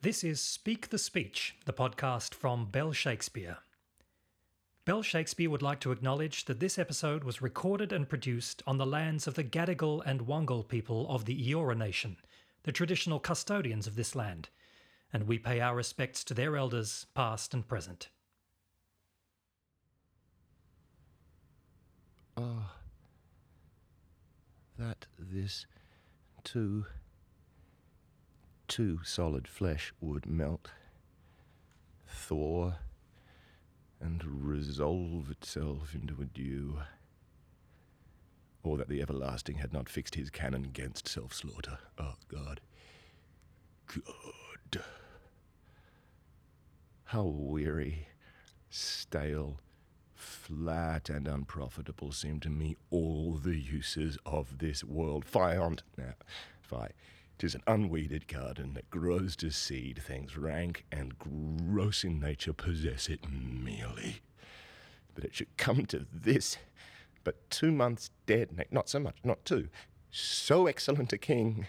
This is Speak the Speech, the podcast from Bell Shakespeare. Bell Shakespeare would like to acknowledge that this episode was recorded and produced on the lands of the Gadigal and Wangal people of the Eora Nation, the traditional custodians of this land, and we pay our respects to their elders, past and present. Ah, that this too solid flesh would melt, thaw, and resolve itself into a dew, or that the everlasting had not fixed his cannon against self-slaughter. Oh, God. God. How weary, stale, flat, and unprofitable seem to me all the uses of this world. Fie on't now. Fie. 'Tis an unweeded garden that grows to seed things rank and gross in nature possess it merely. But it should come to this, but 2 months dead, nay, not so much, not two, so excellent a king,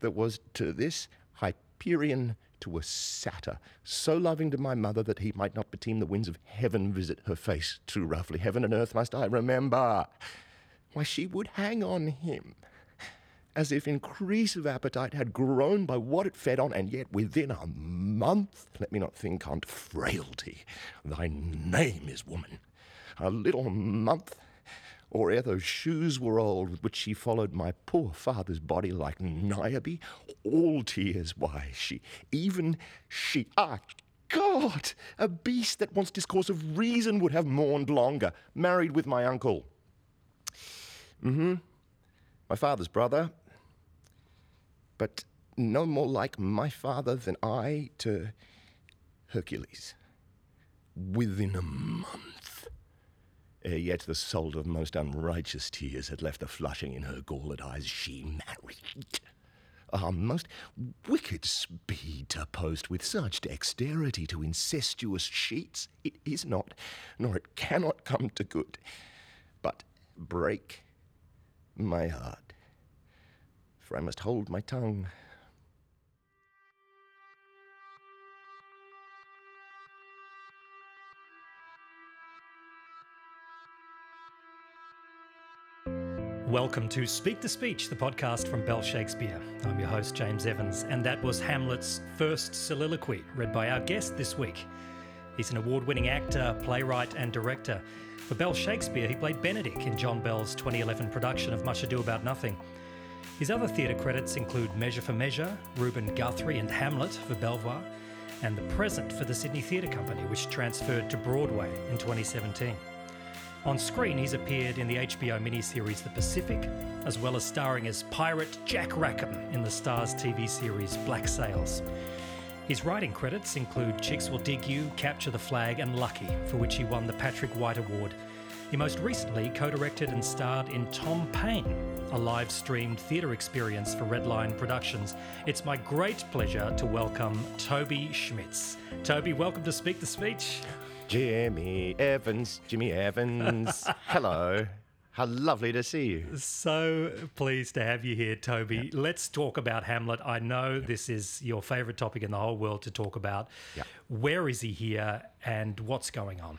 that was to this Hyperion, to a satyr, so loving to my mother that he might not beteem the winds of heaven visit her face too roughly. Heaven and earth must I remember. Why, she would hang on him, as if increase of appetite had grown by what it fed on, and yet within a month, let me not think on't frailty, thy name is woman, a little month, or ere those shoes were old with which she followed my poor father's body like Niobe, all tears, why, she, ah, God, a beast that wants discourse of reason would have mourned longer, married with my uncle. My father's brother, but no more like my father than I to Hercules, within a month, ere yet the salt of most unrighteous tears had left the flushing in her galled eyes, she married. Our most wicked speed to post with such dexterity to incestuous sheets, it is not, nor it cannot come to good, but break my heart, for I must hold my tongue. Welcome to Speak the Speech, the podcast from Bell Shakespeare. I'm your host, James Evans, and that was Hamlet's first soliloquy, read by our guest this week. He's an award-winning actor, playwright, and director. For Bell Shakespeare, he played Benedick in John Bell's 2011 production of Much Ado About Nothing. His other theatre credits include Measure for Measure, Reuben Guthrie and Hamlet for Belvoir, and The Present for the Sydney Theatre Company, which transferred to Broadway in 2017. On screen, he's appeared in the HBO miniseries The Pacific, as well as starring as pirate Jack Rackham in the Starz TV series Black Sails. His writing credits include Chicks Will Dig You, Capture the Flag and Lucky, for which he won the Patrick White Award. He most recently co-directed and starred in Tom Paine, a live-streamed theatre experience for Redline Productions. It's my great pleasure to welcome Toby Schmitz. Toby, welcome to Speak the Speech. Jimmy Evans. Hello. How lovely to see you. So pleased to have you here, Toby. Yeah. Let's talk about Hamlet. I know this is your favourite topic in the whole world to talk about. Yeah. Where is he here and what's going on?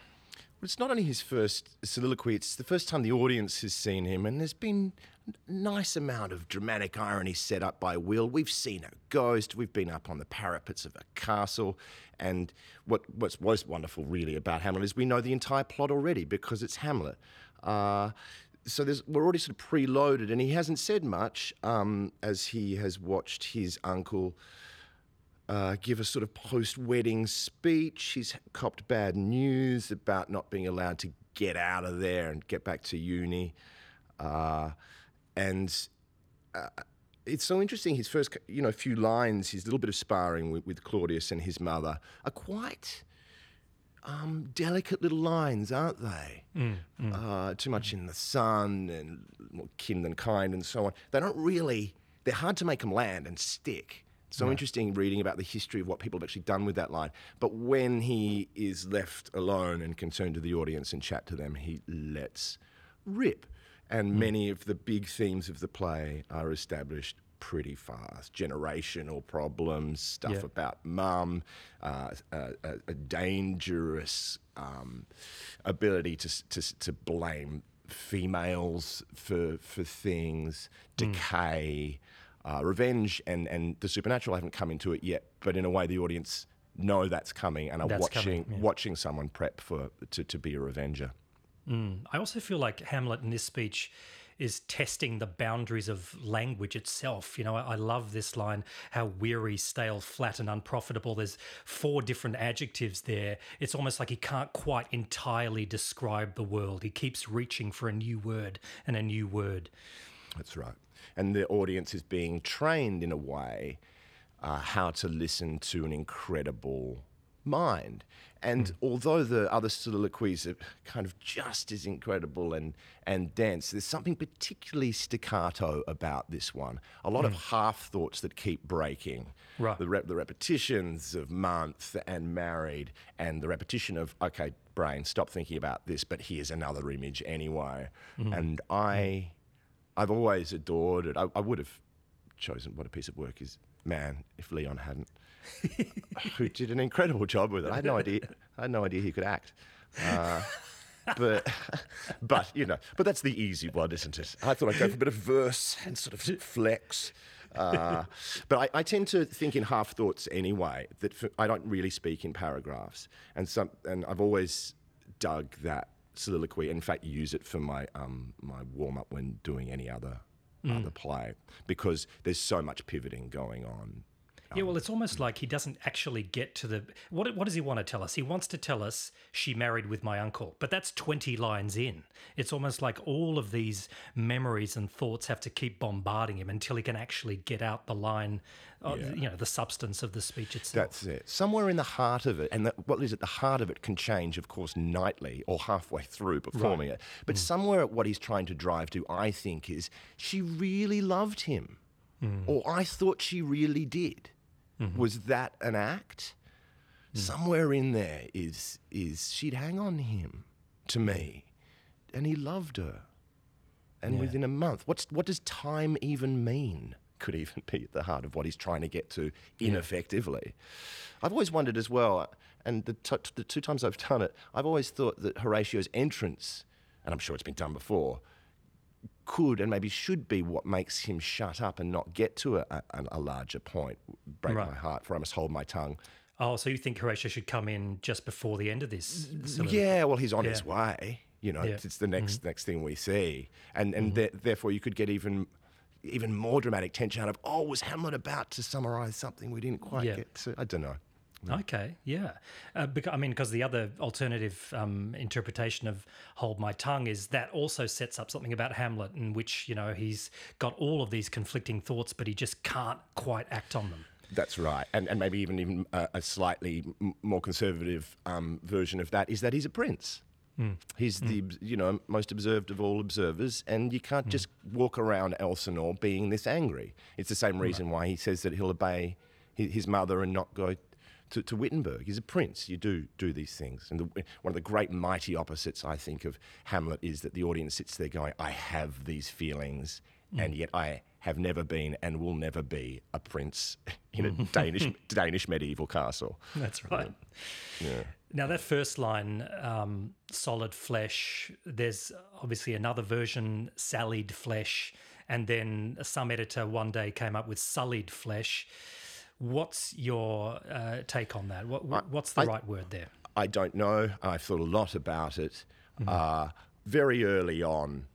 Well, it's not only his first soliloquy, it's the first time the audience has seen him, and there's been a nice amount of dramatic irony set up by Will. We've seen a ghost, we've been up on the parapets of a castle, and what's most wonderful really about Hamlet is we know the entire plot already because it's Hamlet. So we're already sort of preloaded, and he hasn't said much as he has watched his uncle give a sort of post-wedding speech. He's copped bad news about not being allowed to get out of there and get back to uni. It's so interesting. His first, few lines, his little bit of sparring with Claudius and his mother are quite delicate little lines, aren't they? Too much in the sun and more kin than kind and so on. They're hard to make them land and stick. It's so interesting reading about the history of what people have actually done with that line. But when he is left alone and can turn to the audience and chat to them, he lets rip. And many of the big themes of the play are established pretty fast. Generational problems, stuff about mum, a dangerous ability to blame females for things, decay, revenge, and the supernatural haven't come into it yet, but in a way the audience know that's coming and are watching someone prep to be a revenger. I also feel like Hamlet in this speech is testing the boundaries of language itself. You know, I love this line, how weary, stale, flat and unprofitable. There's 4 different adjectives there. It's almost like he can't quite entirely describe the world. He keeps reaching for a new word and a new word. That's right. And the audience is being trained in a way how to listen to an incredible mind. And although the other soliloquies are kind of just as incredible and dense, there's something particularly staccato about this one. A lot of half-thoughts that keep breaking. Right. The repetitions of month and married, and the repetition of, okay, brain, stop thinking about this, but here's another image anyway. And I've always adored it. I would have chosen what a piece of work is, man, if Leon hadn't. Who did an incredible job with it. I had no idea he could act. But you know, but that's the easy one, isn't it? I thought I'd go for a bit of verse and sort of flex. But I tend to think in half thoughts anyway, that I don't really speak in paragraphs. And I've always dug that soliloquy, in fact use it for my my warm-up when doing any other play, because there's so much pivoting going on. Yeah, well, it's almost like he doesn't actually get to the... What does he want to tell us? He wants to tell us she married with my uncle, but that's 20 lines in. It's almost like all of these memories and thoughts have to keep bombarding him until he can actually get out the line, you know, the substance of the speech itself. That's it. Somewhere in the heart of it, and what is at the heart of it can change, of course, nightly or halfway through performing it. But somewhere at what he's trying to drive to, I think, is she really loved him, or I thought she really did. Was that an act? Somewhere in there is she'd hang on him to me, and he loved her, and within a month. What does time even mean? Could even be at the heart of what he's trying to get to ineffectively. I've always wondered as well, and the 2 times I've done it, I've always thought that Horatio's entrance, and I'm sure it's been done before, could and maybe should be what makes him shut up and not get to a larger point. Break my heart, for I must hold my tongue. Oh, so you think Horatio should come in just before the end of this? Yeah, well, he's on his way. You know, it's the next thing we see, and therefore you could get even more dramatic tension out of. Oh, was Hamlet about to summarise something we didn't quite get to? I don't know. Okay, yeah. Because the other alternative interpretation of hold my tongue is that also sets up something about Hamlet, in which, you know, he's got all of these conflicting thoughts, but he just can't quite act on them. That's right. And maybe even a slightly more conservative version of that is that he's a prince. He's the, you know, most observed of all observers, and you can't just walk around Elsinore being this angry. It's the same reason why he says that he'll obey his mother and not go to Wittenberg. He's a prince. You do these things. And one of the great mighty opposites, I think, of Hamlet is that the audience sits there going, I have these feelings, and yet I have never been and will never be a prince in a Danish medieval castle. That's right. Yeah. Now, that first line, solid flesh, there's obviously another version, sallied flesh, and then some editor one day came up with sullied flesh. What's your take on that? What's the right word there? I don't know. I've thought a lot about it. Very early on,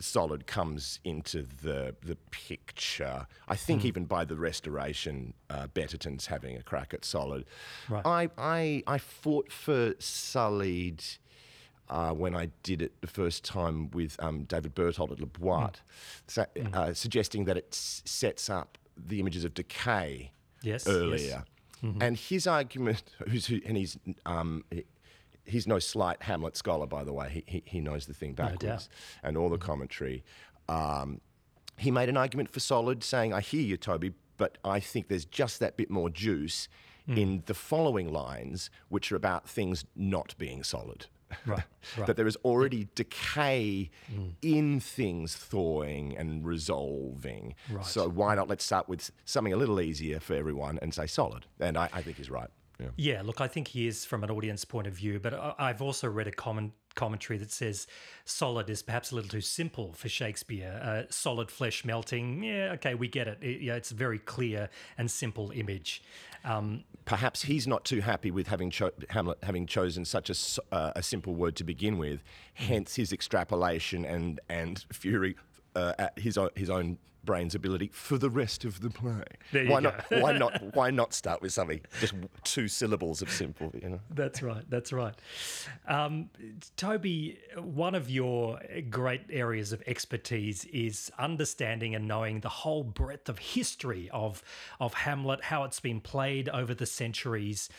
solid comes into the picture. I think even by the Restoration, Betterton's having a crack at solid. Right. I fought for sullied when I did it the first time with David Berthold at Le Boite, suggesting that it sets up the images of decay. Yes, earlier. Yes. And his argument, and he's no slight Hamlet scholar, by the way. He knows the thing backwards and all the commentary. He made an argument for solid, saying, I hear you, Toby, but I think there's just that bit more juice in the following lines, which are about things not being solid. right. That there is already decay in things thawing and resolving. Right. So why not let's start with something a little easier for everyone and say solid. And I think he's right. Yeah, look, I think he is from an audience point of view, but I've also read a commentary that says solid is perhaps a little too simple for Shakespeare. Solid flesh melting, yeah, okay, we get it. Yeah, it's a very clear and simple image. Perhaps he's not too happy with having chosen such a simple word to begin with, hence his extrapolation and fury at his own brain's ability for the rest of the play. Why not start with something just two syllables of simple, you know? That's right. Toby, one of your great areas of expertise is understanding and knowing the whole breadth of history of Hamlet, how it's been played over the centuries.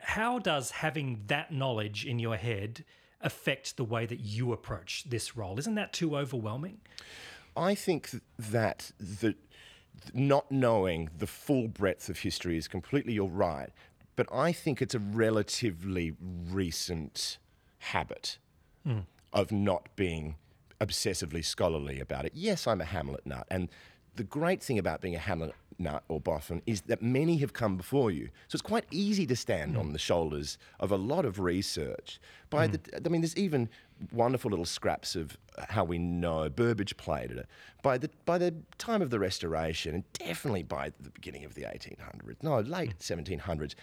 How does having that knowledge in your head affect the way that you approach this role? Isn't that too overwhelming? I think that the not knowing the full breadth of history is completely, you're right, but I think it's a relatively recent habit of not being obsessively scholarly about it. Yes, I'm a Hamlet nut, and the great thing about being a Hamlet nut or boffin is that many have come before you. So it's quite easy to stand on the shoulders of a lot of research. There's even wonderful little scraps of how we know Burbage played it. By the time of the Restoration, and definitely by the beginning of the 1800s, no, late 1700s,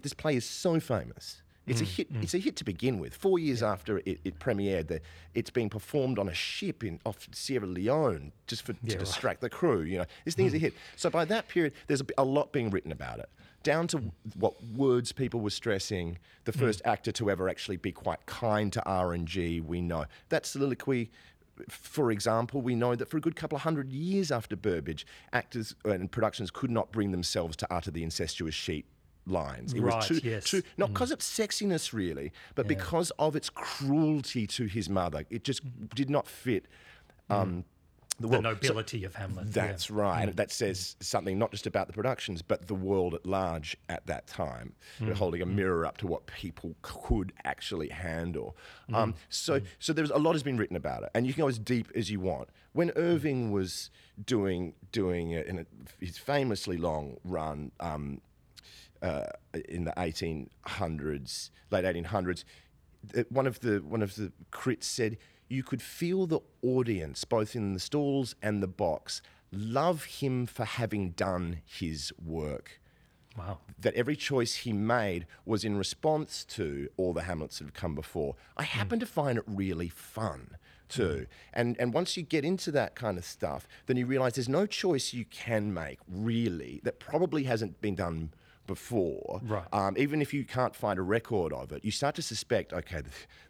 this play is so famous. It's a hit. It's a hit to begin with. 4 years after it premiered, it's being performed on a ship off Sierra Leone to distract the crew. You know, this thing is a hit. So by that period, there's a lot being written about it, down to what words people were stressing. The first actor to ever actually be quite kind to R&G, we know that soliloquy. For example, we know that for a good couple of hundred years after Burbage, actors and productions could not bring themselves to utter the incestuous sheet lines. It was too, not because of sexiness really, but because of its cruelty to his mother. It just did not fit the nobility of Hamlet. That's right. That says something not just about the productions, but the world at large at that time, holding a mirror up to what people could actually handle. So there's a lot has been written about it, and you can go as deep as you want. When Irving was doing it in his famously long run, in the 1800s, late 1800s, one of the critics said you could feel the audience, both in the stalls and the box, love him for having done his work. Wow. That every choice he made was in response to all the Hamlets that have come before. I happen to find it really fun too. And once you get into that kind of stuff, then you realise there's no choice you can make, really, that probably hasn't been done before, right. Even if you can't find a record of it, you start to suspect, okay,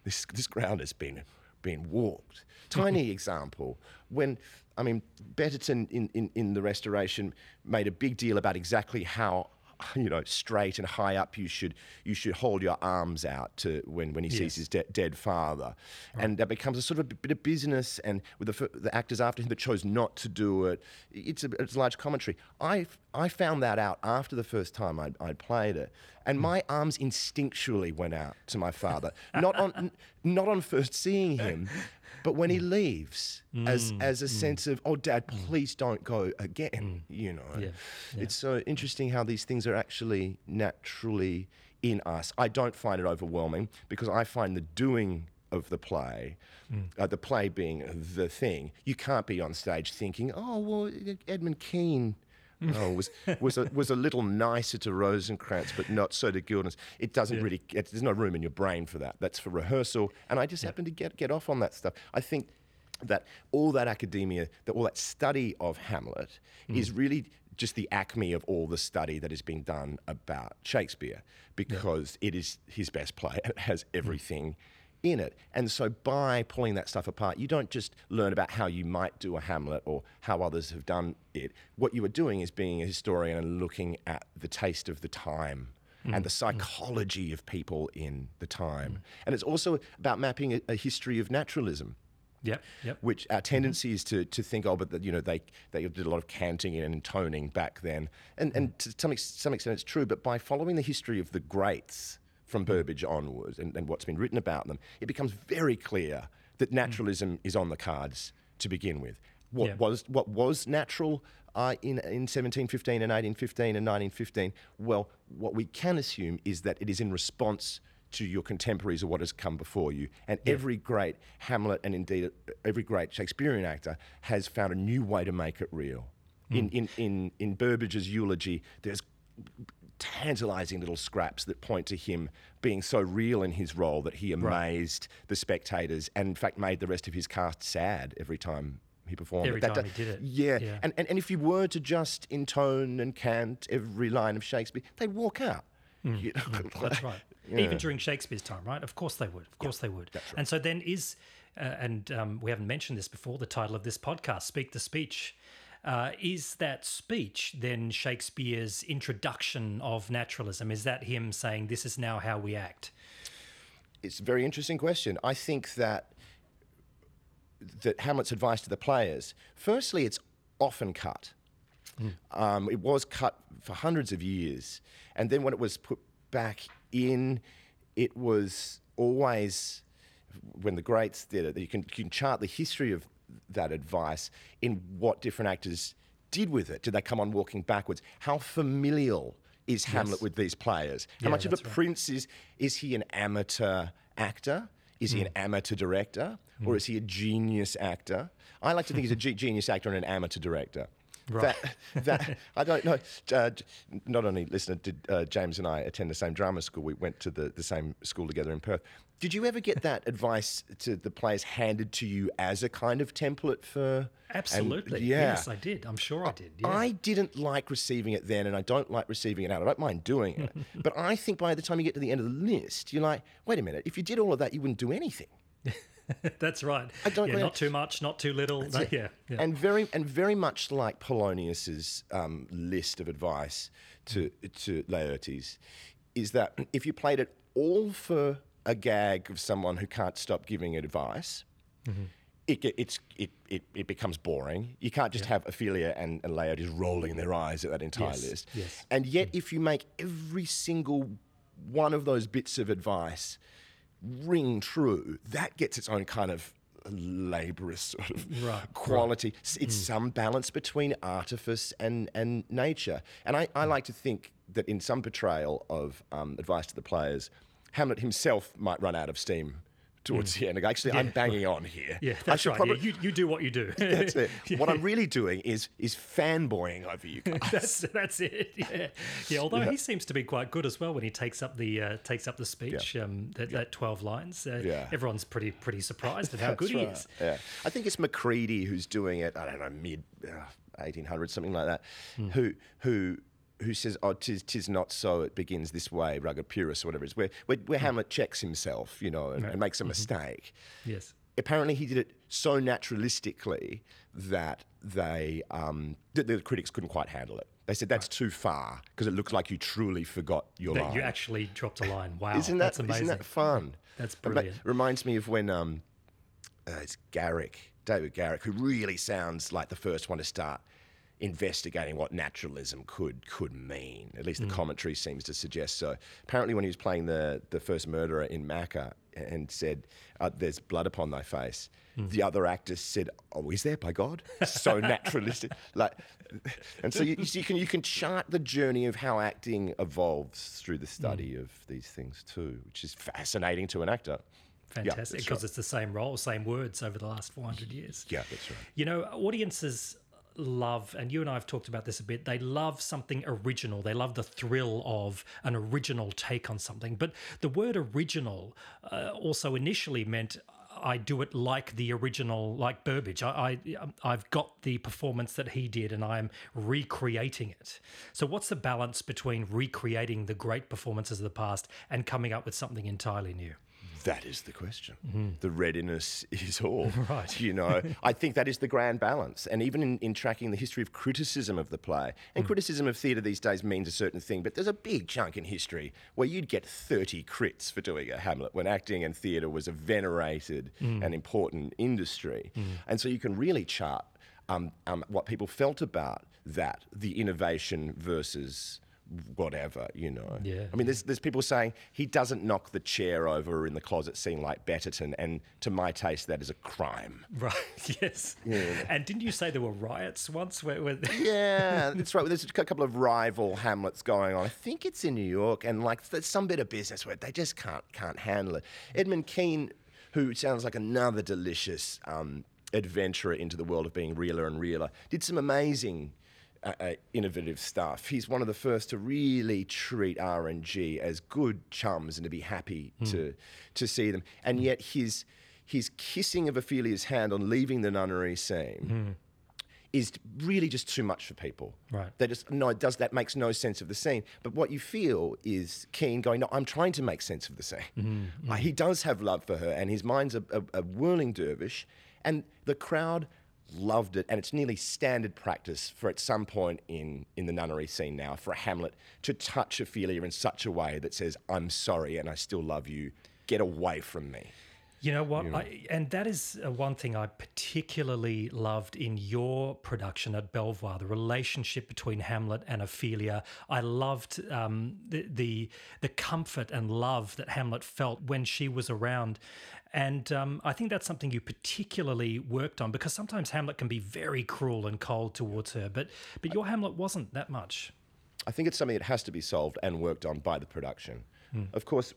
this ground has been walked. Tiny example, Betterton in the Restoration made a big deal about exactly how, you know, straight and high up you should hold your arms out to when he sees his dead father, right. And that becomes a sort of a bit of business. And with the actors after him that chose not to do it, it's a large commentary. I found that out after the first time I played it, and my arms instinctually went out to my father, not on first seeing him, but when he leaves, as a sense of, oh, Dad, please don't go again, you know. Yeah. Yeah. It's so interesting how these things are actually naturally in us. I don't find it overwhelming because I find the doing of the play being the thing. You can't be on stage thinking, oh, well, Edmund Kean was a little nicer to Rosencrantz, but not so to Guildenstern. It doesn't really. There's no room in your brain for that. That's for rehearsal, and I just happen to get off on that stuff. I think that all that academia, that all that study of Hamlet, is really just the acme of all the study that has been done about Shakespeare, because it is his best play. It has everything in it. And so by pulling that stuff apart, you don't just learn about how you might do a Hamlet or how others have done it. What you are doing is being a historian and looking at the taste of the time and the psychology of people in the time. And it's also about mapping a history of naturalism. Yep. Which our tendency is to think, they did a lot of canting and intoning back then. And to some extent it's true, but by following the history of the greats from Burbage onwards and what's been written about them, it becomes very clear that naturalism is on the cards to begin with. What was natural in 1715 and 1815 and 1915? Well, what we can assume is that it is in response to your contemporaries or what has come before you. And every great Hamlet and indeed every great Shakespearean actor has found a new way to make it real. In Burbage's eulogy, there's tantalizing little scraps that point to him being so real in his role that he amazed the spectators and in fact made the rest of his cast sad every time he performed. Every time he did it. Yeah. And if you were to just intone and cant every line of Shakespeare, they'd walk out. That's right. Yeah. Even during Shakespeare's time, right? Of course they would. Of course they would. Right. And so then is, we haven't mentioned this before, the title of this podcast, Speak the Speech. Is that speech then Shakespeare's introduction of naturalism? Is that him saying this is now how we act? It's a very interesting question. I think that Hamlet's advice to the players, firstly, it's often cut. It was cut for hundreds of years. And then when it was put back in, it was always, when the greats did it, you can chart the history of that advice in what different actors did with it. Did they come on walking backwards? How familial is Hamlet with these players? How much of a prince is he an amateur actor? Is he an amateur director? Or is he a genius actor? I like to think he's a genius actor and an amateur director. Right. That I don't know. Not only, listener, did James and I attend the same drama school. We went to the same school together in Perth. Did you ever get that advice to the players handed to you as a kind of template for... Absolutely. Yes, I did. I'm sure I did. Yeah. I didn't like receiving it then and I don't like receiving it now. I don't mind doing it. But I think by the time you get to the end of the list, you're like, wait a minute, if you did all of that, you wouldn't do anything. That's right. Not too much, not too little. No, and very much like Polonius's list of advice to Laertes, is that if you played it all for a gag of someone who can't stop giving advice, it becomes boring. You can't just have Ophelia and Laertes rolling their eyes at that entire list. Yes. And yet, if you make every single one of those bits of advice ring true, that gets its own kind of laborious sort of quality. It's some balance between artifice and nature. And I like to think that in some portrayal of advice to the players, Hamlet himself might run out of steam towards the end. Actually, I'm banging on here. Yeah, that's right. Probably, you do what you do. That's it. What I'm really doing is fanboying over you guys. That's it. Yeah. Although he seems to be quite good as well when he takes up the speech. That 12 lines. Everyone's pretty surprised at how good he is. Yeah. I think it's Macready who's doing it. I don't know, mid 1800s, something like that. Who says, "Oh, 'tis not so. It begins this way, rugged purist," or whatever it is. Where Hamlet checks himself, you know, and makes a mistake. Yes. Apparently, he did it so naturalistically that the critics couldn't quite handle it. They said that's too far because it looks like you truly forgot your line. You actually dropped a line. Wow, that's amazing. Isn't that fun? That's brilliant. It reminds me of when it's David Garrick, who really sounds like the first one to start investigating what naturalism could mean. At least the commentary seems to suggest so. Apparently when he was playing the first murderer in Macca and said, "There's blood upon thy face," the other actor said, "Oh, is there, by God?" So naturalistic. And so you can chart the journey of how acting evolves through the study of these things too, which is fascinating to an actor. Fantastic, because it's the same role, same words over the last 400 years. Yeah, that's right. You know, audiences love, and you and I have talked about this a bit, they love something original. They love the thrill of an original take on something. But the word original also initially meant I do it like the original, like Burbage. I've got the performance that he did and I'm recreating it. So what's the balance between recreating the great performances of the past and coming up with something entirely new? That is the question. The readiness is all. Right. You know, I think that is the grand balance. And even in tracking the history of criticism of the play, and criticism of theatre these days means a certain thing, but there's a big chunk in history where you'd get 30 crits for doing a Hamlet when acting and theatre was a venerated and important industry. And so you can really chart what people felt about that, the innovation versus whatever, you know. Yeah. I mean, there's people saying he doesn't knock the chair over in the closet scene like Betterton, and to my taste, that is a crime. Right, yes. Yeah. And didn't you say there were riots once? Where yeah, that's right. There's a couple of rival Hamlets going on. I think it's in New York, and like there's some bit of business where they just can't handle it. Edmund Kean, who sounds like another delicious adventurer into the world of being realer and realer, did some amazing innovative stuff. He's one of the first to really treat R&G as good chums and to be happy to see them. And yet his kissing of Ophelia's hand on leaving the nunnery scene is really just too much for people. Right. They just, no, it does, that makes no sense of the scene. But what you feel is Kean going, no, I'm trying to make sense of the scene. He does have love for her, and his mind's a whirling dervish, and the crowd loved it, and it's nearly standard practice for at some point in the nunnery scene now for a Hamlet to touch Ophelia in such a way that says, I'm sorry and I still love you, get away from me. You know what? You know? And that is one thing I particularly loved in your production at Belvoir, the relationship between Hamlet and Ophelia. I loved the comfort and love that Hamlet felt when she was around. And I think that's something you particularly worked on, because sometimes Hamlet can be very cruel and cold towards her, but your Hamlet wasn't that much. I think it's something that has to be solved and worked on by the production. Of course,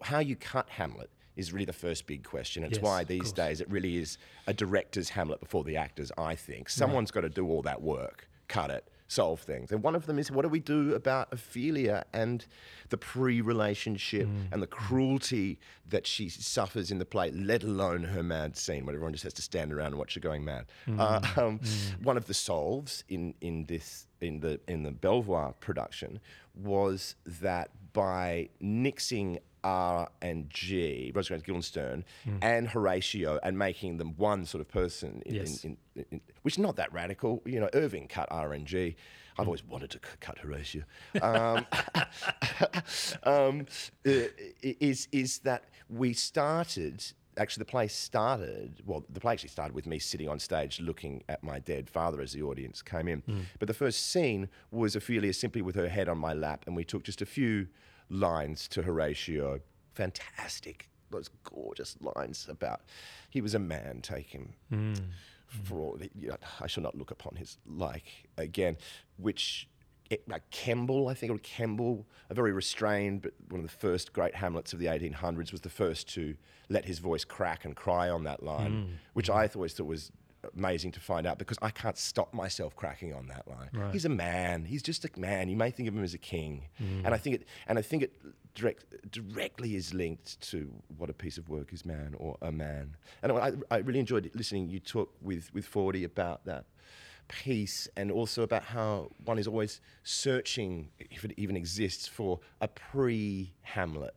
how you cut Hamlet is really the first big question. It's why these days it really is a director's Hamlet before the actors, I think. Someone's got to do all that work, cut it, solve things. And one of them is, what do we do about Ophelia and the pre-relationship and the cruelty that she suffers in the play, let alone her mad scene where everyone just has to stand around and watch her going mad. One of the solves in the Belvoir production was that by nixing R&G, Rosencrantz, Guildenstern, and Horatio, and making them one sort of person, which is not that radical. You know, Irving cut R&G. I've always wanted to cut Horatio. Is that we started, the play actually started with me sitting on stage looking at my dead father as the audience came in. But the first scene was Ophelia simply with her head on my lap, and we took just a few lines to Horatio, fantastic, those gorgeous lines about he was a man, take him for all the, I shall not look upon his like again, which Kemble, a very restrained but one of the first great Hamlets of the 1800s, was the first to let his voice crack and cry on that line, which I always thought was amazing to find out, because I can't stop myself cracking on that line. Right. He's a man. He's just a man. You may think of him as a king, and I think it directly is linked to what a piece of work is, man or a man. And I really enjoyed listening. You talk with Fordy about that piece, and also about how one is always searching, if it even exists, for a pre-Hamlet.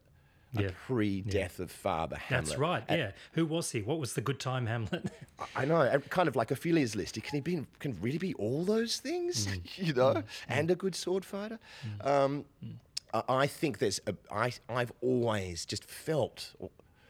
A pre-death of Father Hamlet. That's right, yeah. Who was he? What was the good time Hamlet? I know, kind of like Ophelia's List. Can really be all those things, you know, and a good sword fighter. I think I've always just felt,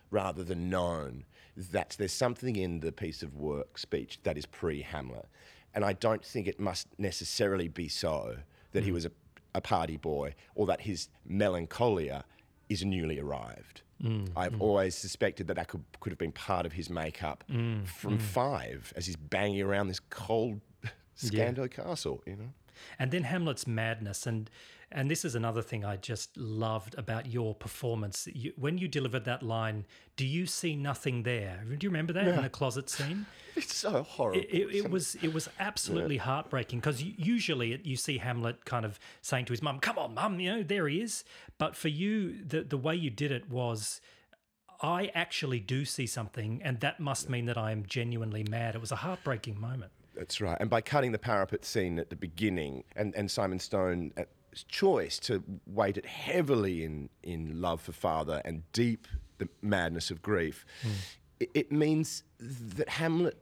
rather than known, that there's something in the piece of work, speech, that is pre-Hamlet. And I don't think it must necessarily be so that he was a party boy, or that his melancholia is newly arrived. I've always suspected that could have been part of his makeup from five, as he's banging around this cold Scando castle, you know. And then Hamlet's madness, and this is another thing I just loved about your performance. When you delivered that line, do you see nothing there? Do you remember that in the closet scene? It's so horrible. It was absolutely heartbreaking, because usually you see Hamlet kind of saying to his mum, come on, mum, you know, there he is. But for you, the way you did it was, I actually do see something, and that must mean that I am genuinely mad. It was a heartbreaking moment. That's right. And by cutting the parapet scene at the beginning, and Simon Stone's choice to weight it heavily in love for father and deep the madness of grief, it means that Hamlet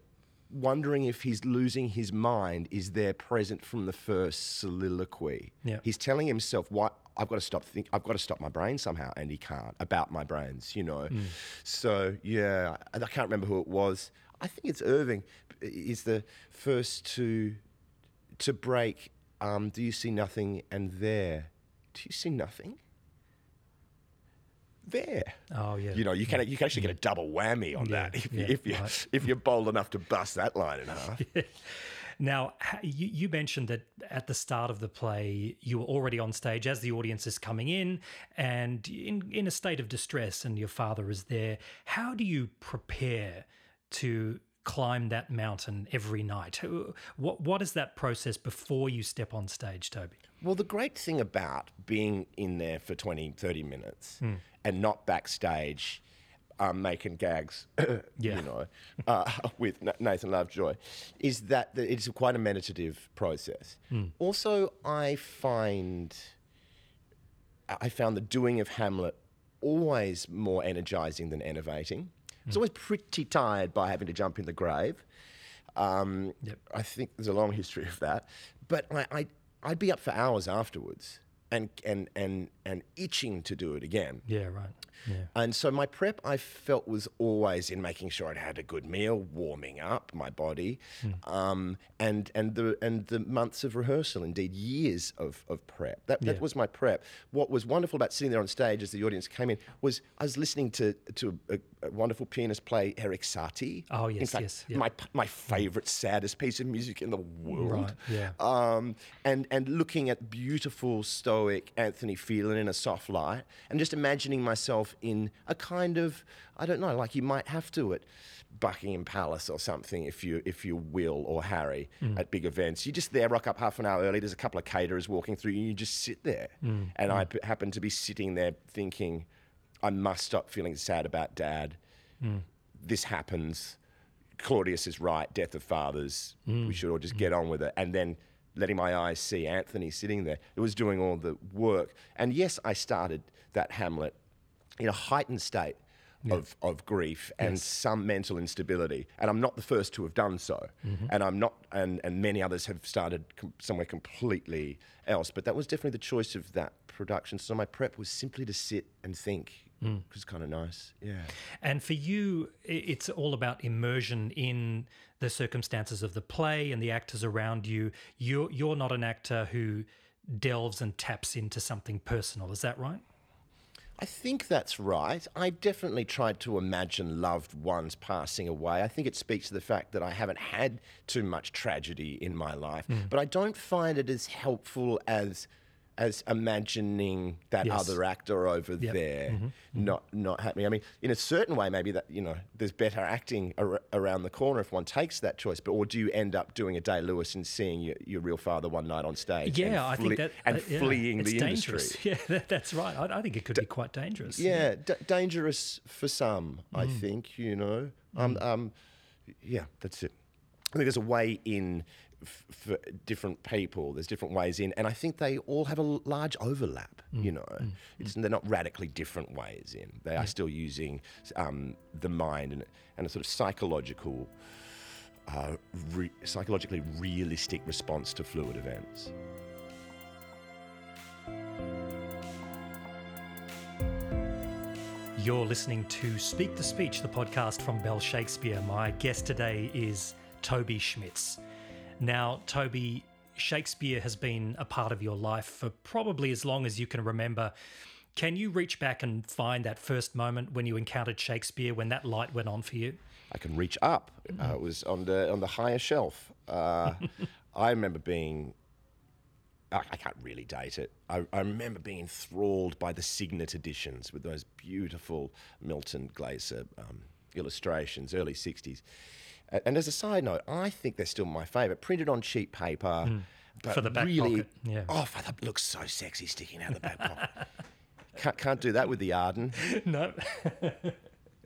wondering if he's losing his mind is there present from the first soliloquy. Yeah. He's telling himself, "What? I've got to stop thinking. I've got to stop my brain somehow," and he can't about my brains, you know. So yeah, I can't remember who it was. I think it's Irving is the first to break, do you see nothing and there Do you see nothing? There. Oh, yeah. You know, you can actually get a double whammy on that if you're bold enough to bust that line in half. Yeah. Now, you mentioned that at the start of the play, you were already on stage as the audience is coming in and in a state of distress, and your father is there. How do you prepare to climb that mountain every night? What is that process before you step on stage, Toby? Well, the great thing about being in there for 20, 30 minutes and not backstage making gags, with Nathan Lovejoy, is that it's quite a meditative process. Also, I found the doing of Hamlet always more energizing than enervating. I was always pretty tired by having to jump in the grave. I think there's a long history of that. But I'd be up for hours afterwards and itching to do it again. Yeah, right. Yeah. And so my prep, I felt, was always in making sure I'd had a good meal, warming up my body, and the months of rehearsal, indeed years of prep. That was my prep. What was wonderful about sitting there on stage as the audience came in was I was listening to a wonderful pianist play Erik Satie. Oh yes, in fact, yes. Yeah. My favourite, saddest piece of music in the world. Right. Yeah. And looking at beautiful stoic Anthony Phelan in a soft light, and just imagining myself in a kind of, I don't know, like you might have to at Buckingham Palace or something, if you Will or Harry at big events. You're just there, rock up half an hour early, there's a couple of caterers walking through, and you just sit there. I happened to be sitting there thinking, I must stop feeling sad about Dad. This happens. Claudius is right, death of fathers. We should all just get on with it. And then letting my eyes see Anthony sitting there. It was doing all the work. And yes, I started that Hamlet in a heightened state of grief and some mental instability. And I'm not the first to have done so. And I'm not, and many others have started somewhere completely else. But that was definitely the choice of that production. So my prep was simply to sit and think, which is kind of nice. Yeah. And for you, it's all about immersion in the circumstances of the play and the actors around you. You're not an actor who delves and taps into something personal. Is that right? I think that's right. I definitely tried to imagine loved ones passing away. I think it speaks to the fact that I haven't had too much tragedy in my life, but I don't find it as helpful as imagining that other actor over there not happening. I mean, in a certain way, maybe that, you know, there's better acting around the corner if one takes that choice. But or do you end up doing a Day Lewis and seeing your real father one night on stage? Yeah, I think that fleeing it's the dangerous. Industry. Yeah, that's right. I think it could be quite dangerous. Yeah, dangerous for some. I think that's it. I think there's a way in. For different people, there's different ways in, and I think they all have a large overlap. They're not radically different ways in. They are still using the mind and a sort of psychological, psychologically realistic response to fluid events. You're listening to Speak the Speech, the podcast from Bell Shakespeare. My guest today is Toby Schmitz. Now, Toby, Shakespeare has been a part of your life for probably as long as you can remember. Can you reach back and find that first moment when you encountered Shakespeare, when that light went on for you? I can reach up. It was on the higher shelf. I remember being... I can't really date it. I remember being enthralled by the Signet editions with those beautiful Milton Glaser illustrations, early 60s. And as a side note, I think they're still my favourite. Printed on cheap paper. But for the back pocket. Yeah. Oh, that looks so sexy sticking out of the back pocket. Can't do that with the Arden. No.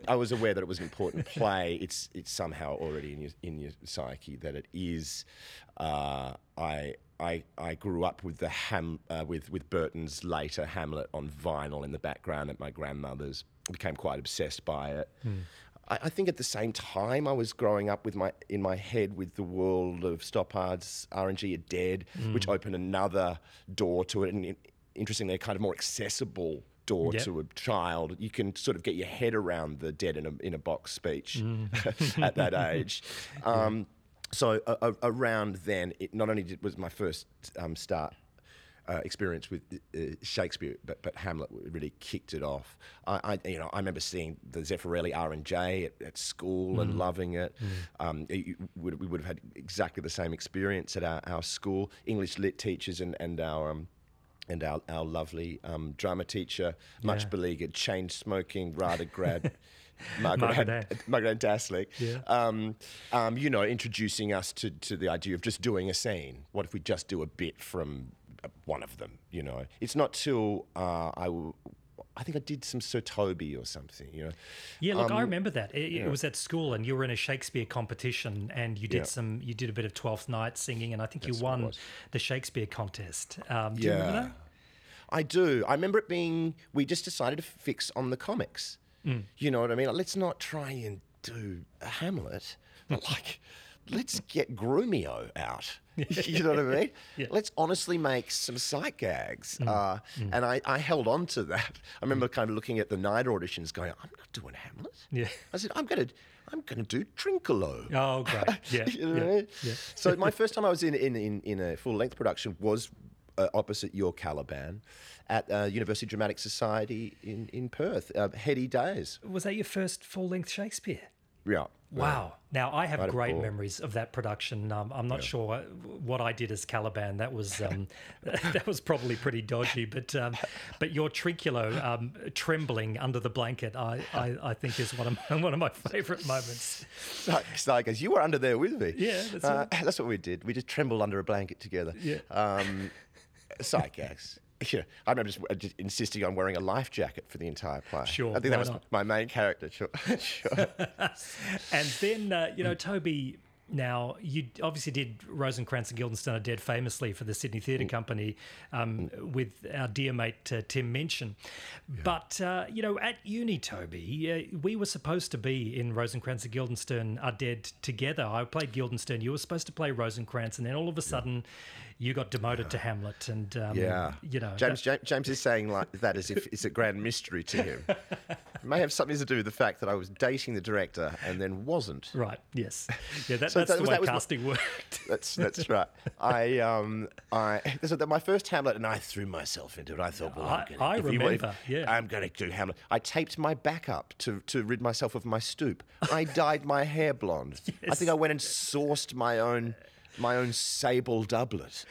I was aware that it was an important play. It's somehow already in your psyche that it is. I grew up with the with Burton's later Hamlet on vinyl in the background at my grandmother's. Became quite obsessed by it. I think at the same time I was growing up with in my head with the world of Stoppard's R&G Are Dead, which opened another door to it, and interestingly a kind of more accessible door to a child. You can sort of get your head around the Dead in a box speech at that age. So around then, it not only was my first start experience with Shakespeare, but Hamlet really kicked it off. I remember seeing the Zeffirelli R&J at school and loving it. We would have had exactly the same experience at our school. English lit teachers and our lovely drama teacher, much beleaguered, chain-smoking, rather grad... Margaret Daslick, introducing us to the idea of just doing a scene. What if we just do a bit from one of them? You know, it's not till I think I did some Sir Toby or something. You know, I remember that it was at school, and you were in a Shakespeare competition, and you did you did a bit of Twelfth Night singing, and I think you won the Shakespeare contest. Do you remember that? I do. I remember it being. We just decided to fix on the comics. You know what I mean? Like, let's not try and do a Hamlet. Like, let's get Grumio out. You know what I mean? Yeah. Let's honestly make some sight gags. And I held on to that. I remember kind of looking at the night auditions going, I'm not doing Hamlet. Yeah. I said, I'm going to do Trinculo. Oh, great. Yeah. You know what I mean? Yeah. So my first time I was in a full-length production was opposite your Caliban at University Dramatic Society in Perth, heady days. Was that your first full-length Shakespeare? Yeah. Wow. Now, I have great memories of that production. I'm not sure what I did as Caliban. That was that was probably pretty dodgy. But your Trinculo trembling under the blanket, I think, is one of my favourite moments. Stargaze, you were under there with me. Yeah, that's right. That's what we did. We just trembled under a blanket together. Yeah. Psychax. Yeah, I remember just insisting on wearing a life jacket for the entire play. Sure, I think that was my main character. Sure. And then Toby. Now, you obviously did Rosencrantz and Guildenstern Are Dead famously for the Sydney Theatre Company with our dear mate Tim Minchin. Yeah. But, at uni, Toby, we were supposed to be in Rosencrantz and Guildenstern Are Dead together. I played Guildenstern, you were supposed to play Rosencrantz, and then all of a sudden you got demoted to Hamlet. And, James is saying like that as if it's a grand mystery to him. It may have something to do with the fact that I was dating the director and then wasn't. Right, yes. Yeah, that was casting worked. That's right. My first Hamlet, and I threw myself into it. I thought, I'm going to do Hamlet. I taped my back up to rid myself of my stoop. I dyed my hair blonde. Yes. I think I went and sourced my own sable doublet.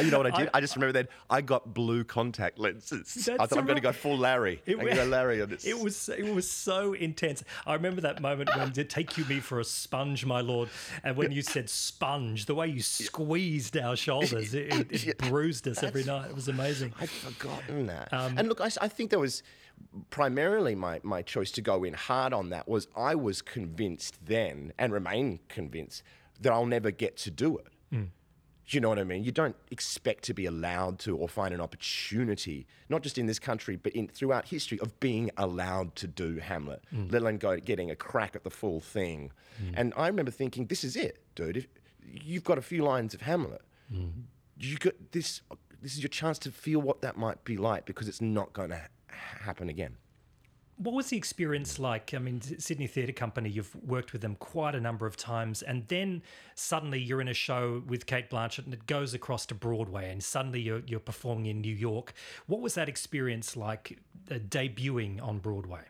You know what I did? I just remember that I got blue contact lenses. I thought I'm going to go full Larry. Larry on this. It was so intense. I remember that moment when they take you me for a sponge, my lord, and when you said sponge, the way you squeezed our shoulders, it bruised us every night. It was amazing. I'd forgotten that. And look, I think there was primarily my choice to go in hard on that was I was convinced then and remain convinced that I'll never get to do it. Mm. Do you know what I mean? You don't expect to be allowed to or find an opportunity, not just in this country, but throughout history, of being allowed to do Hamlet, let alone getting a crack at the full thing. And I remember thinking, this is it, dude. If you've got a few lines of Hamlet. You got this. This is your chance to feel what that might be like, because it's not going to happen again. What was the experience like? I mean, Sydney Theatre Company, you've worked with them quite a number of times, and then suddenly you're in a show with Kate Blanchett and it goes across to Broadway, and suddenly you're performing in New York. What was that experience like debuting on Broadway?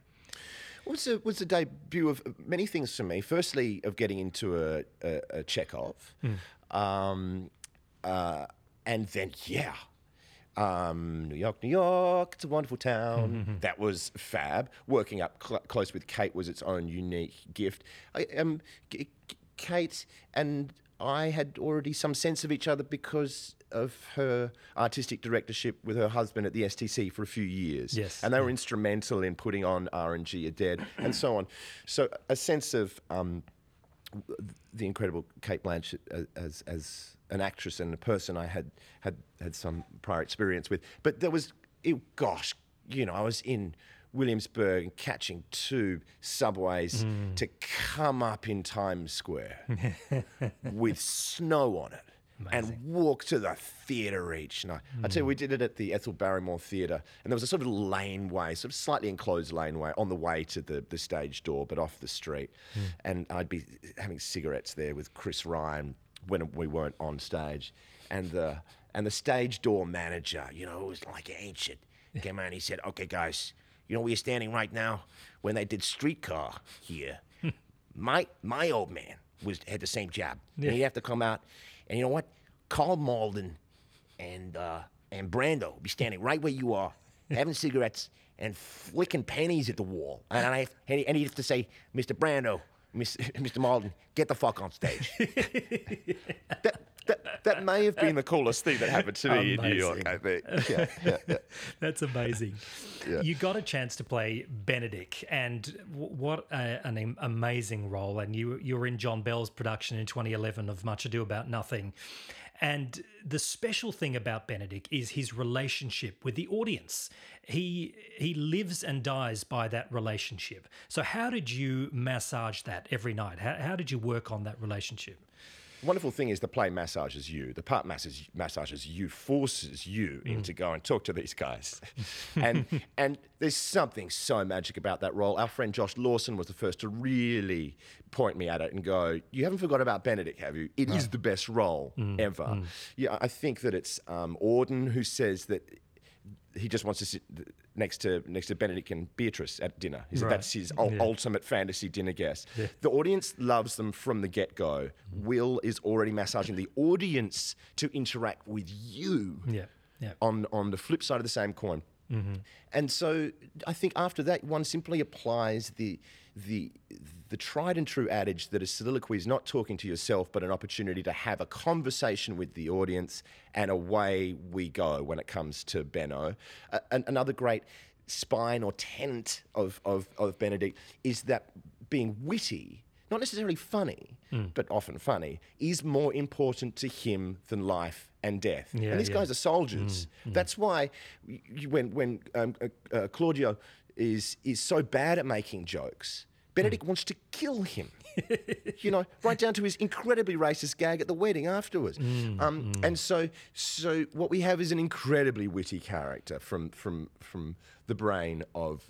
Well, it was the debut of many things for me. Firstly, of getting into a Chekhov, and then, New York, New York, it's a wonderful town. That was fab. Working up close with Kate was its own unique gift. Kate and I had already some sense of each other because of her artistic directorship with her husband at the STC for a few years. Yes. And they were instrumental in putting on R&G Are Dead and so on. So a sense of the incredible Kate Blanchett as an actress and a person I had some prior experience with. But there was, I was in Williamsburg and catching two subways to come up in Times Square with snow on it. Amazing. And walk to the theatre each night. I tell you, we did it at the Ethel Barrymore Theatre, and there was a sort of laneway, sort of slightly enclosed laneway on the way to the stage door, but off the street. And I'd be having cigarettes there with Chris Ryan when we weren't on stage. And the And the stage door manager, you know, it was like ancient, came out and he said, "Okay, guys, you know where you're standing right now? When they did Streetcar here, my old man had the same job. Yeah. And he'd have to come out, and you know what? Carl Malden and Brando would be standing right where you are, having cigarettes and flicking pennies at the wall. And he'd have to say, Mr. Brando, Mr. Malden, get the fuck on stage." That may have been the coolest thing that happened to me in New York, I think. Yeah. That's amazing. Yeah. You got a chance to play Benedick, and what an amazing role. And you were in John Bell's production in 2011 of Much Ado About Nothing. And the special thing about Benedick is his relationship with the audience. He lives and dies by that relationship. So how did you massage that every night? How did you work on that relationship? The wonderful thing is the play massages you. The part massages you, forces you into go and talk to these guys. and there's something so magic about that role. Our friend Josh Lawson was the first to really point me at it and go, "You haven't forgot about Benedick, have you? It is the best role ever." Yeah, I think that it's Auden who says that he just wants to sit next to Benedick and Beatrice at dinner. He said that's his ultimate fantasy dinner guest. Yeah. The audience loves them from the get-go. Will is already massaging the audience to interact with you on the flip side of the same coin. Mm-hmm. And so I think after that, one simply applies the tried and true adage that a soliloquy is not talking to yourself, but an opportunity to have a conversation with the audience, and away we go when it comes to Benno. Another great spine or tenet of Benedict is that being witty, not necessarily funny, but often funny, is more important to him than life and death. Yeah, and these guys are soldiers. That's why when Claudio is so bad at making jokes, Benedick wants to kill him, you know, right down to his incredibly racist gag at the wedding afterwards. And so what we have is an incredibly witty character from the brain of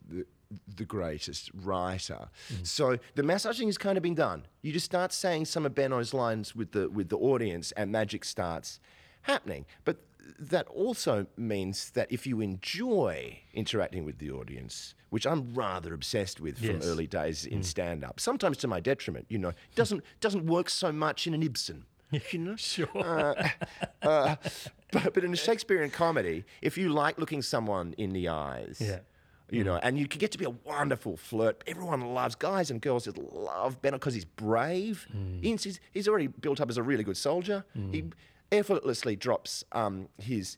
the greatest writer. So the massaging has kind of been done. You just start saying some of Benno's lines with the audience, and magic starts happening. But that also means that if you enjoy interacting with the audience, which I'm rather obsessed with from early days in stand-up, sometimes to my detriment, you know, doesn't work so much in an Ibsen, you know? Sure. But in a Shakespearean comedy, if you like looking someone in the eyes, you know, and you can get to be a wonderful flirt. Everyone loves, guys and girls just love Benno because he's brave. He's already built up as a really good soldier. He effortlessly drops his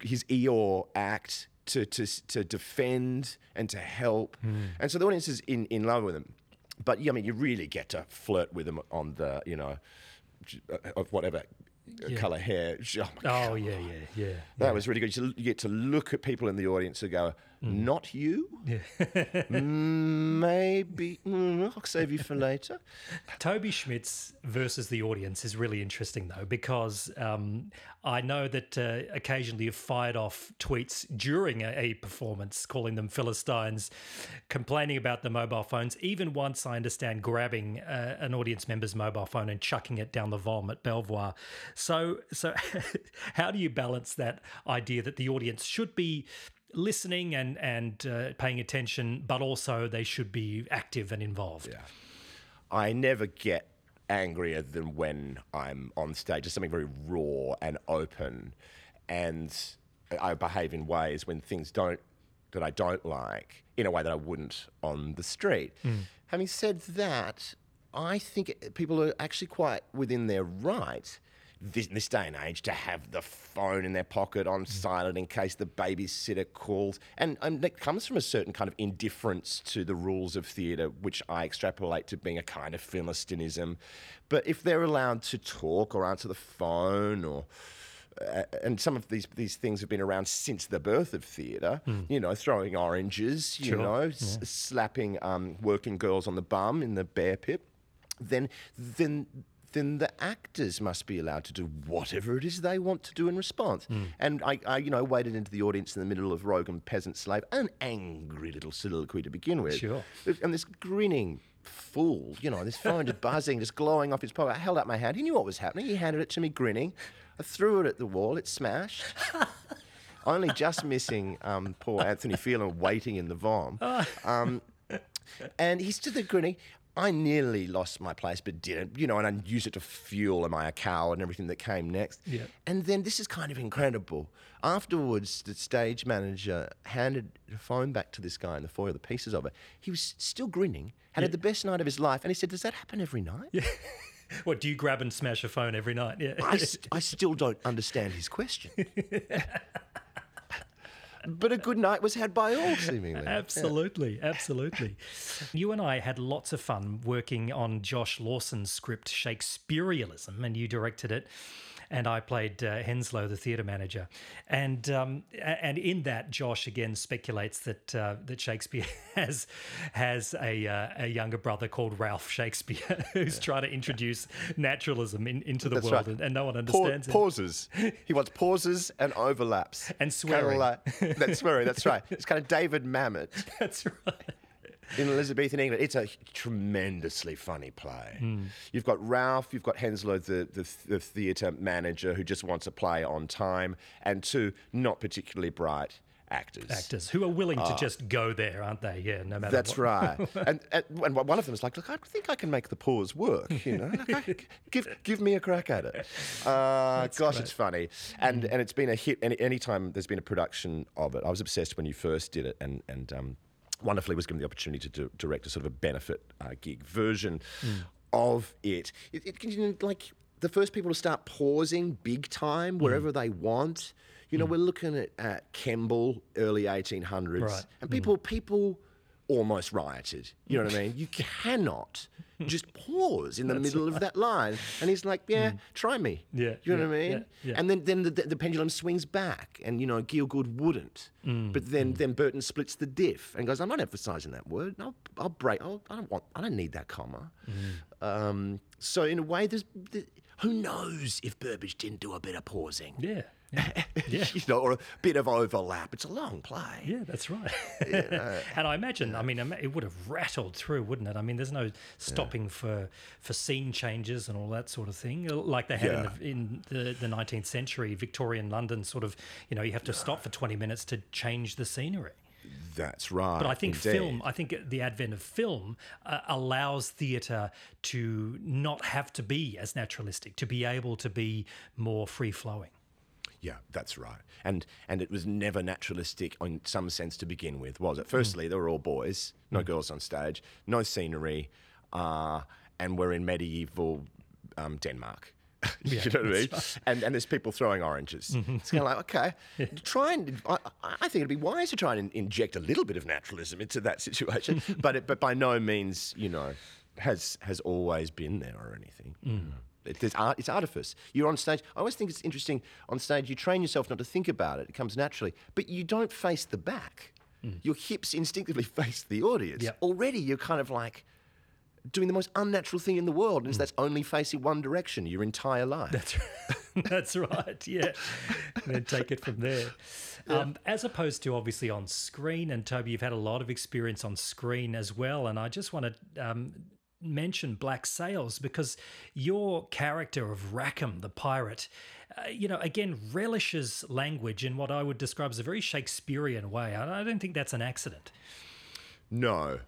Eeyore act to defend and to help. And so the audience is in love with him. But, I mean, you really get to flirt with him on the, you know, of whatever... colour hair. Oh yeah. That was really good. You get to look at people in the audience and go, "Not you. Maybe I'll save you for later." Toby Schmitz versus the audience is really interesting though, because I know that occasionally you've fired off tweets during a performance, calling them Philistines, complaining about the mobile phones. Even once, I understand, grabbing an audience member's mobile phone and chucking it down the Volm at Belvoir. So how do you balance that idea that the audience should be listening and paying attention, but also they should be active and involved? Yeah. I never get angrier than when I'm on stage. It's something very raw and open, and I behave in ways when things that I don't like, in a way that I wouldn't on the street. Having said that, I think people are actually quite within their right in this day and age to have the phone in their pocket on silent in case the babysitter calls. And that comes from a certain kind of indifference to the rules of theatre, which I extrapolate to being a kind of Philistinism. But if they're allowed to talk or answer the phone or... and some of these things have been around since the birth of theatre, you know, throwing oranges, you know, slapping working girls on the bum in the bear pit, then the actors must be allowed to do whatever it is they want to do in response. And I you know, waded into the audience in the middle of Rogue and Peasant Slave, an angry little soliloquy to begin with. And this grinning fool, you know, this phone just buzzing, just glowing off his pocket. I held up my hand. He knew what was happening. He handed it to me grinning. I threw it at the wall. It smashed. Only just missing poor Anthony Phelan waiting in the vom. And he stood there grinning. I nearly lost my place, but didn't, you know, and I used it to fuel my Akal and everything that came next. Yeah. And then this is kind of incredible. Afterwards, the stage manager handed the phone back to this guy in the foyer, the pieces of it. He was still grinning, had the best night of his life, and he said, "Does that happen every night?" Yeah. What, do you grab and smash a phone every night? Yeah. I still don't understand his question. But a good night was had by all, seemingly. Absolutely, yeah. Absolutely. You and I had lots of fun working on Josh Lawson's script, Shakespearealism, and you directed it, and I played Henslow, the theatre manager. And in that, Josh again speculates that Shakespeare has a younger brother called Ralph Shakespeare who's trying to introduce naturalism into the world, right. and no one understands it. Pauses. He wants pauses and overlaps. And swearing. That's swearing, that's right. It's kind of David Mamet. That's right. In Elizabethan England, it's a tremendously funny play. Mm. You've got Ralph, you've got Henslow, the theatre manager who just wants a play on time, and two not particularly bright actors. Actors who are willing to just go there, aren't they? Yeah, no matter that's what. That's right. and one of them is like, look, I think I can make the pause work, you know. Like, give me a crack at it. Gosh, it's funny. And it's been a hit any time there's been a production of it. I was obsessed when you first did it and wonderfully was given the opportunity to direct a sort of a benefit gig version of it. Like the first people to start pausing big time wherever they want. You know, we're looking at Kemble, early 1800s, right. And people almost rioted. You know what I mean? You cannot just pause in the middle of that line. And he's like, yeah, try me. Yeah, you know what I mean? Yeah. And then the pendulum swings back and, you know, Gielgud wouldn't. But then Burton splits the diff and goes, I'm not emphasising that word. I'll break. I don't need that comma. So in a way, who knows if Burbage didn't do a bit of pausing? Yeah. You know, or a bit of overlap. It's a long play. Yeah, that's right. You know. And I imagine, I mean, it would have rattled through, wouldn't it? I mean, there's no stopping for scene changes and all that sort of thing, like they had in the 19th century, Victorian London sort of, you know, you have to stop for 20 minutes to change the scenery. That's right. But I think I think the advent of film allows theatre to not have to be as naturalistic, to be able to be more free-flowing. Yeah, that's right. And it was never naturalistic in some sense to begin with, was it? Firstly, they were all boys, no girls on stage, no scenery, and we're in medieval Denmark. You know what I mean? Right. And there's people throwing oranges. It's kind of like, okay, try and... I think it'd be wise to try and inject a little bit of naturalism into that situation, but by no means, you know, has always been there or anything. It's artifice. You're on stage. I always think it's interesting on stage. You train yourself not to think about it. It comes naturally. But you don't face the back. Your hips instinctively face the audience. Yep. Already you're kind of like doing the most unnatural thing in the world, and that's only facing one direction your entire life. That's right. That's right, yeah. And then take it from there. As opposed to obviously on screen, and Toby, you've had a lot of experience on screen as well, and I just want to... mention Black Sails, because your character of Rackham the pirate, you know, again, relishes language in what I would describe as a very Shakespearean way. I don't think that's an accident. No.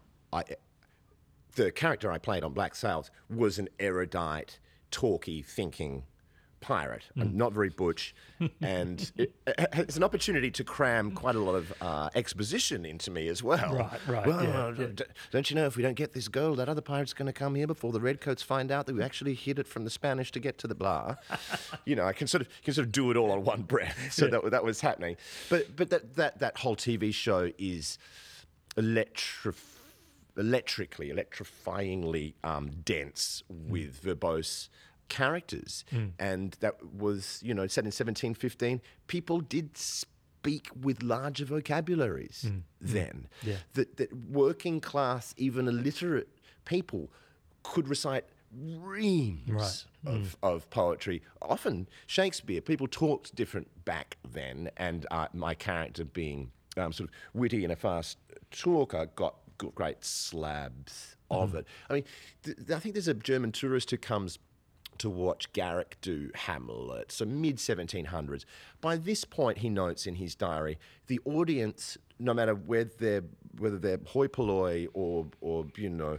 The character I played on Black Sails was an erudite, talky, thinking pirate, not very butch, and it's an opportunity to cram quite a lot of exposition into me as well. Right. Well, don't you know, if we don't get this gold, that other pirate's going to come here before the redcoats find out that we actually hid it from the Spanish to get to the blah. You know, I can sort of do it all on one breath. So that was happening. But that whole TV show is electrifyingly dense with verbose characters, and that was, you know, set in 1715. People did speak with larger vocabularies then. Yeah. That working class, even illiterate people could recite reams of poetry. Often Shakespeare. People talked different back then, and my character, being sort of witty and a fast talker, got great slabs of it. I mean, I think there's a German tourist who comes to watch Garrick do Hamlet, so mid-1700s. By this point, he notes in his diary, the audience, no matter whether they're hoi polloi or you know,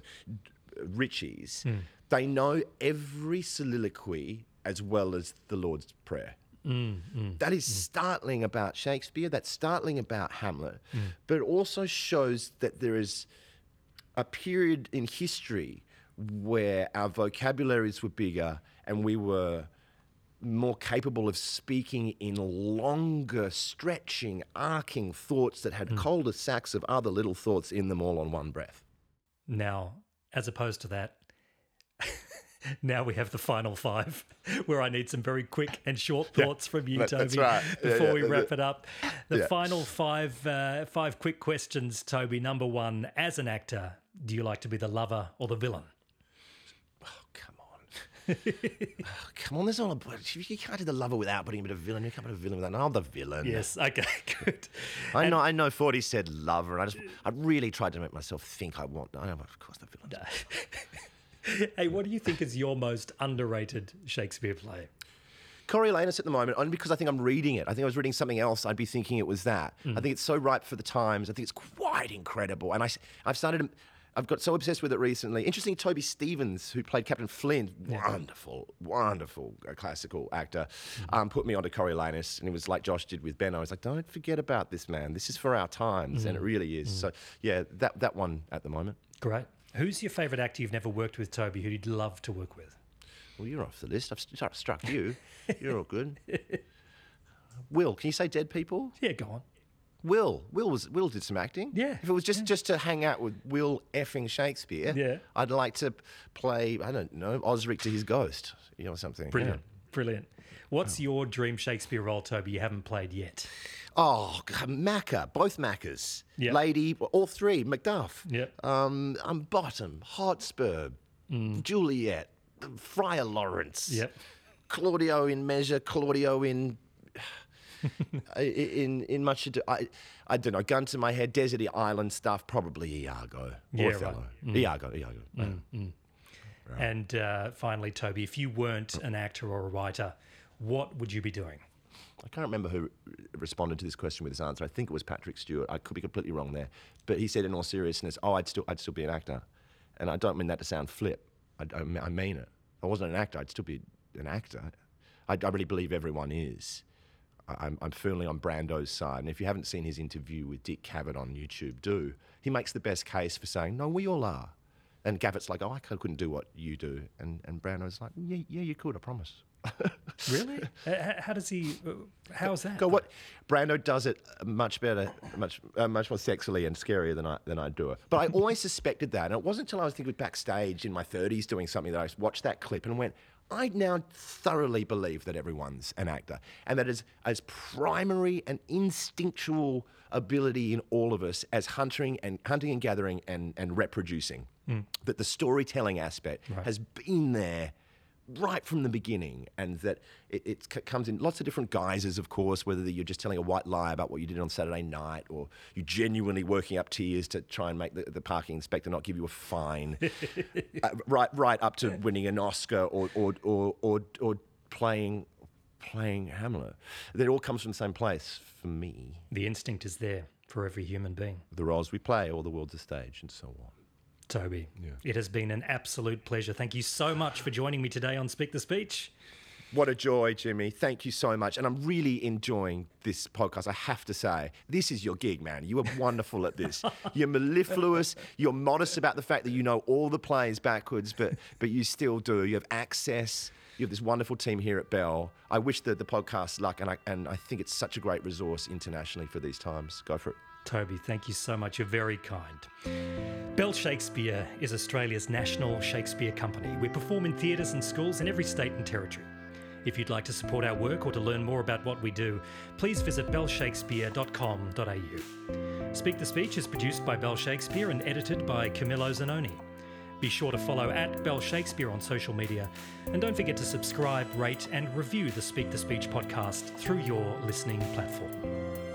richies, they know every soliloquy as well as the Lord's Prayer. That is startling about Shakespeare, that's startling about Hamlet, but it also shows that there is a period in history where our vocabularies were bigger and we were more capable of speaking in longer, stretching, arcing thoughts that had cul-de-sacs of other little thoughts in them all on one breath. Now, as opposed to that, now we have the final five, where I need some very quick and short thoughts from you, Toby, right, before we wrap it up. The final five quick questions, Toby. Number one, as an actor, do you like to be the lover or the villain? Oh, come on. There's not a... You can't do the lover without putting a bit of villain. You can't put a villain without... I'm the villain. Yes, okay, good. I know 40 said lover, and I really tried to make myself think of course, the villain. No. Hey, what do you think is your most underrated Shakespeare play? Coriolanus at the moment, only because I think I'm reading it. I think I was reading something else, I'd be thinking it was that. I think it's so ripe for the times. I think it's quite incredible. And I've got so obsessed with it recently. Interesting, Toby Stevens, who played Captain Flint, wonderful classical actor, put me onto Coriolanus, and it was like Josh did with Ben. I was like, don't forget about this man. This is for our times, and it really is. So, yeah, that one at the moment. Great. Who's your favourite actor you've never worked with, Toby, who you'd love to work with? Well, you're off the list. I've struck you. You're all good. Will, can you say dead people? Yeah, go on. Will did some acting. Yeah. If it was just to hang out with Will effing Shakespeare, I'd like to play, I don't know, Osric to his ghost, you know, something. Brilliant. Yeah. Brilliant. What's your dream Shakespeare role, Toby, you haven't played yet? Oh, Macca, both Maccas. Yep. Lady, all three, Macduff. Yep. Bottom, Hotspur, Juliet, Friar Lawrence. Yep. Claudio in Measure, Claudio in... in Much Ado... I don't know, gun to my head, deserty island stuff, probably Iago. Yeah, Othello. Right. Iago. Right. And finally, Toby, if you weren't an actor or a writer, what would you be doing? I can't remember who responded to this question with this answer. I think it was Patrick Stewart. I could be completely wrong there. But he said in all seriousness, I'd still be an actor. And I don't mean that to sound flip. I mean it. If I wasn't an actor, I'd still be an actor. I really believe everyone is. I'm firmly on Brando's side. And if you haven't seen his interview with Dick Cavett on YouTube, do. He makes the best case for saying, no, we all are. And Gavett's like, I couldn't do what you do. And Brando's like, yeah, you could, I promise. Really? How is that? God, what Brando does it much better, much more sexily and scarier than I do it. But I always suspected that, and it wasn't until I was thinking backstage in my 30s doing something that I watched that clip and went, I now thoroughly believe that everyone's an actor, and that is as primary and instinctual ability in all of us as hunting and gathering and reproducing. That the storytelling aspect has been there right from the beginning, and that it comes in lots of different guises, of course, whether you're just telling a white lie about what you did on Saturday night, or you're genuinely working up tears to try and make the parking inspector not give you a fine, right up to winning an Oscar or playing Hamlet. That all comes from the same place for me. The instinct is there for every human being. The roles we play, all the world's a stage, and so on. Toby, It has been an absolute pleasure. Thank you so much for joining me today on Speak the Speech. What a joy, Jimmy. Thank you so much. And I'm really enjoying this podcast, I have to say. This is your gig, man. You are wonderful at this. You're mellifluous. You're modest about the fact that you know all the plays backwards, but you still do. You have access. You have this wonderful team here at Bell. I wish the podcast luck, and I think it's such a great resource internationally for these times. Go for it. Toby, thank you so much. You're very kind. Bell Shakespeare is Australia's national Shakespeare company. We perform in theatres and schools in every state and territory. If you'd like to support our work or to learn more about what we do, please visit bellshakespeare.com.au. Speak the Speech is produced by Bell Shakespeare and edited by Camillo Zanoni. Be sure to follow @Bell Shakespeare on social media, and don't forget to subscribe, rate and review the Speak the Speech podcast through your listening platform.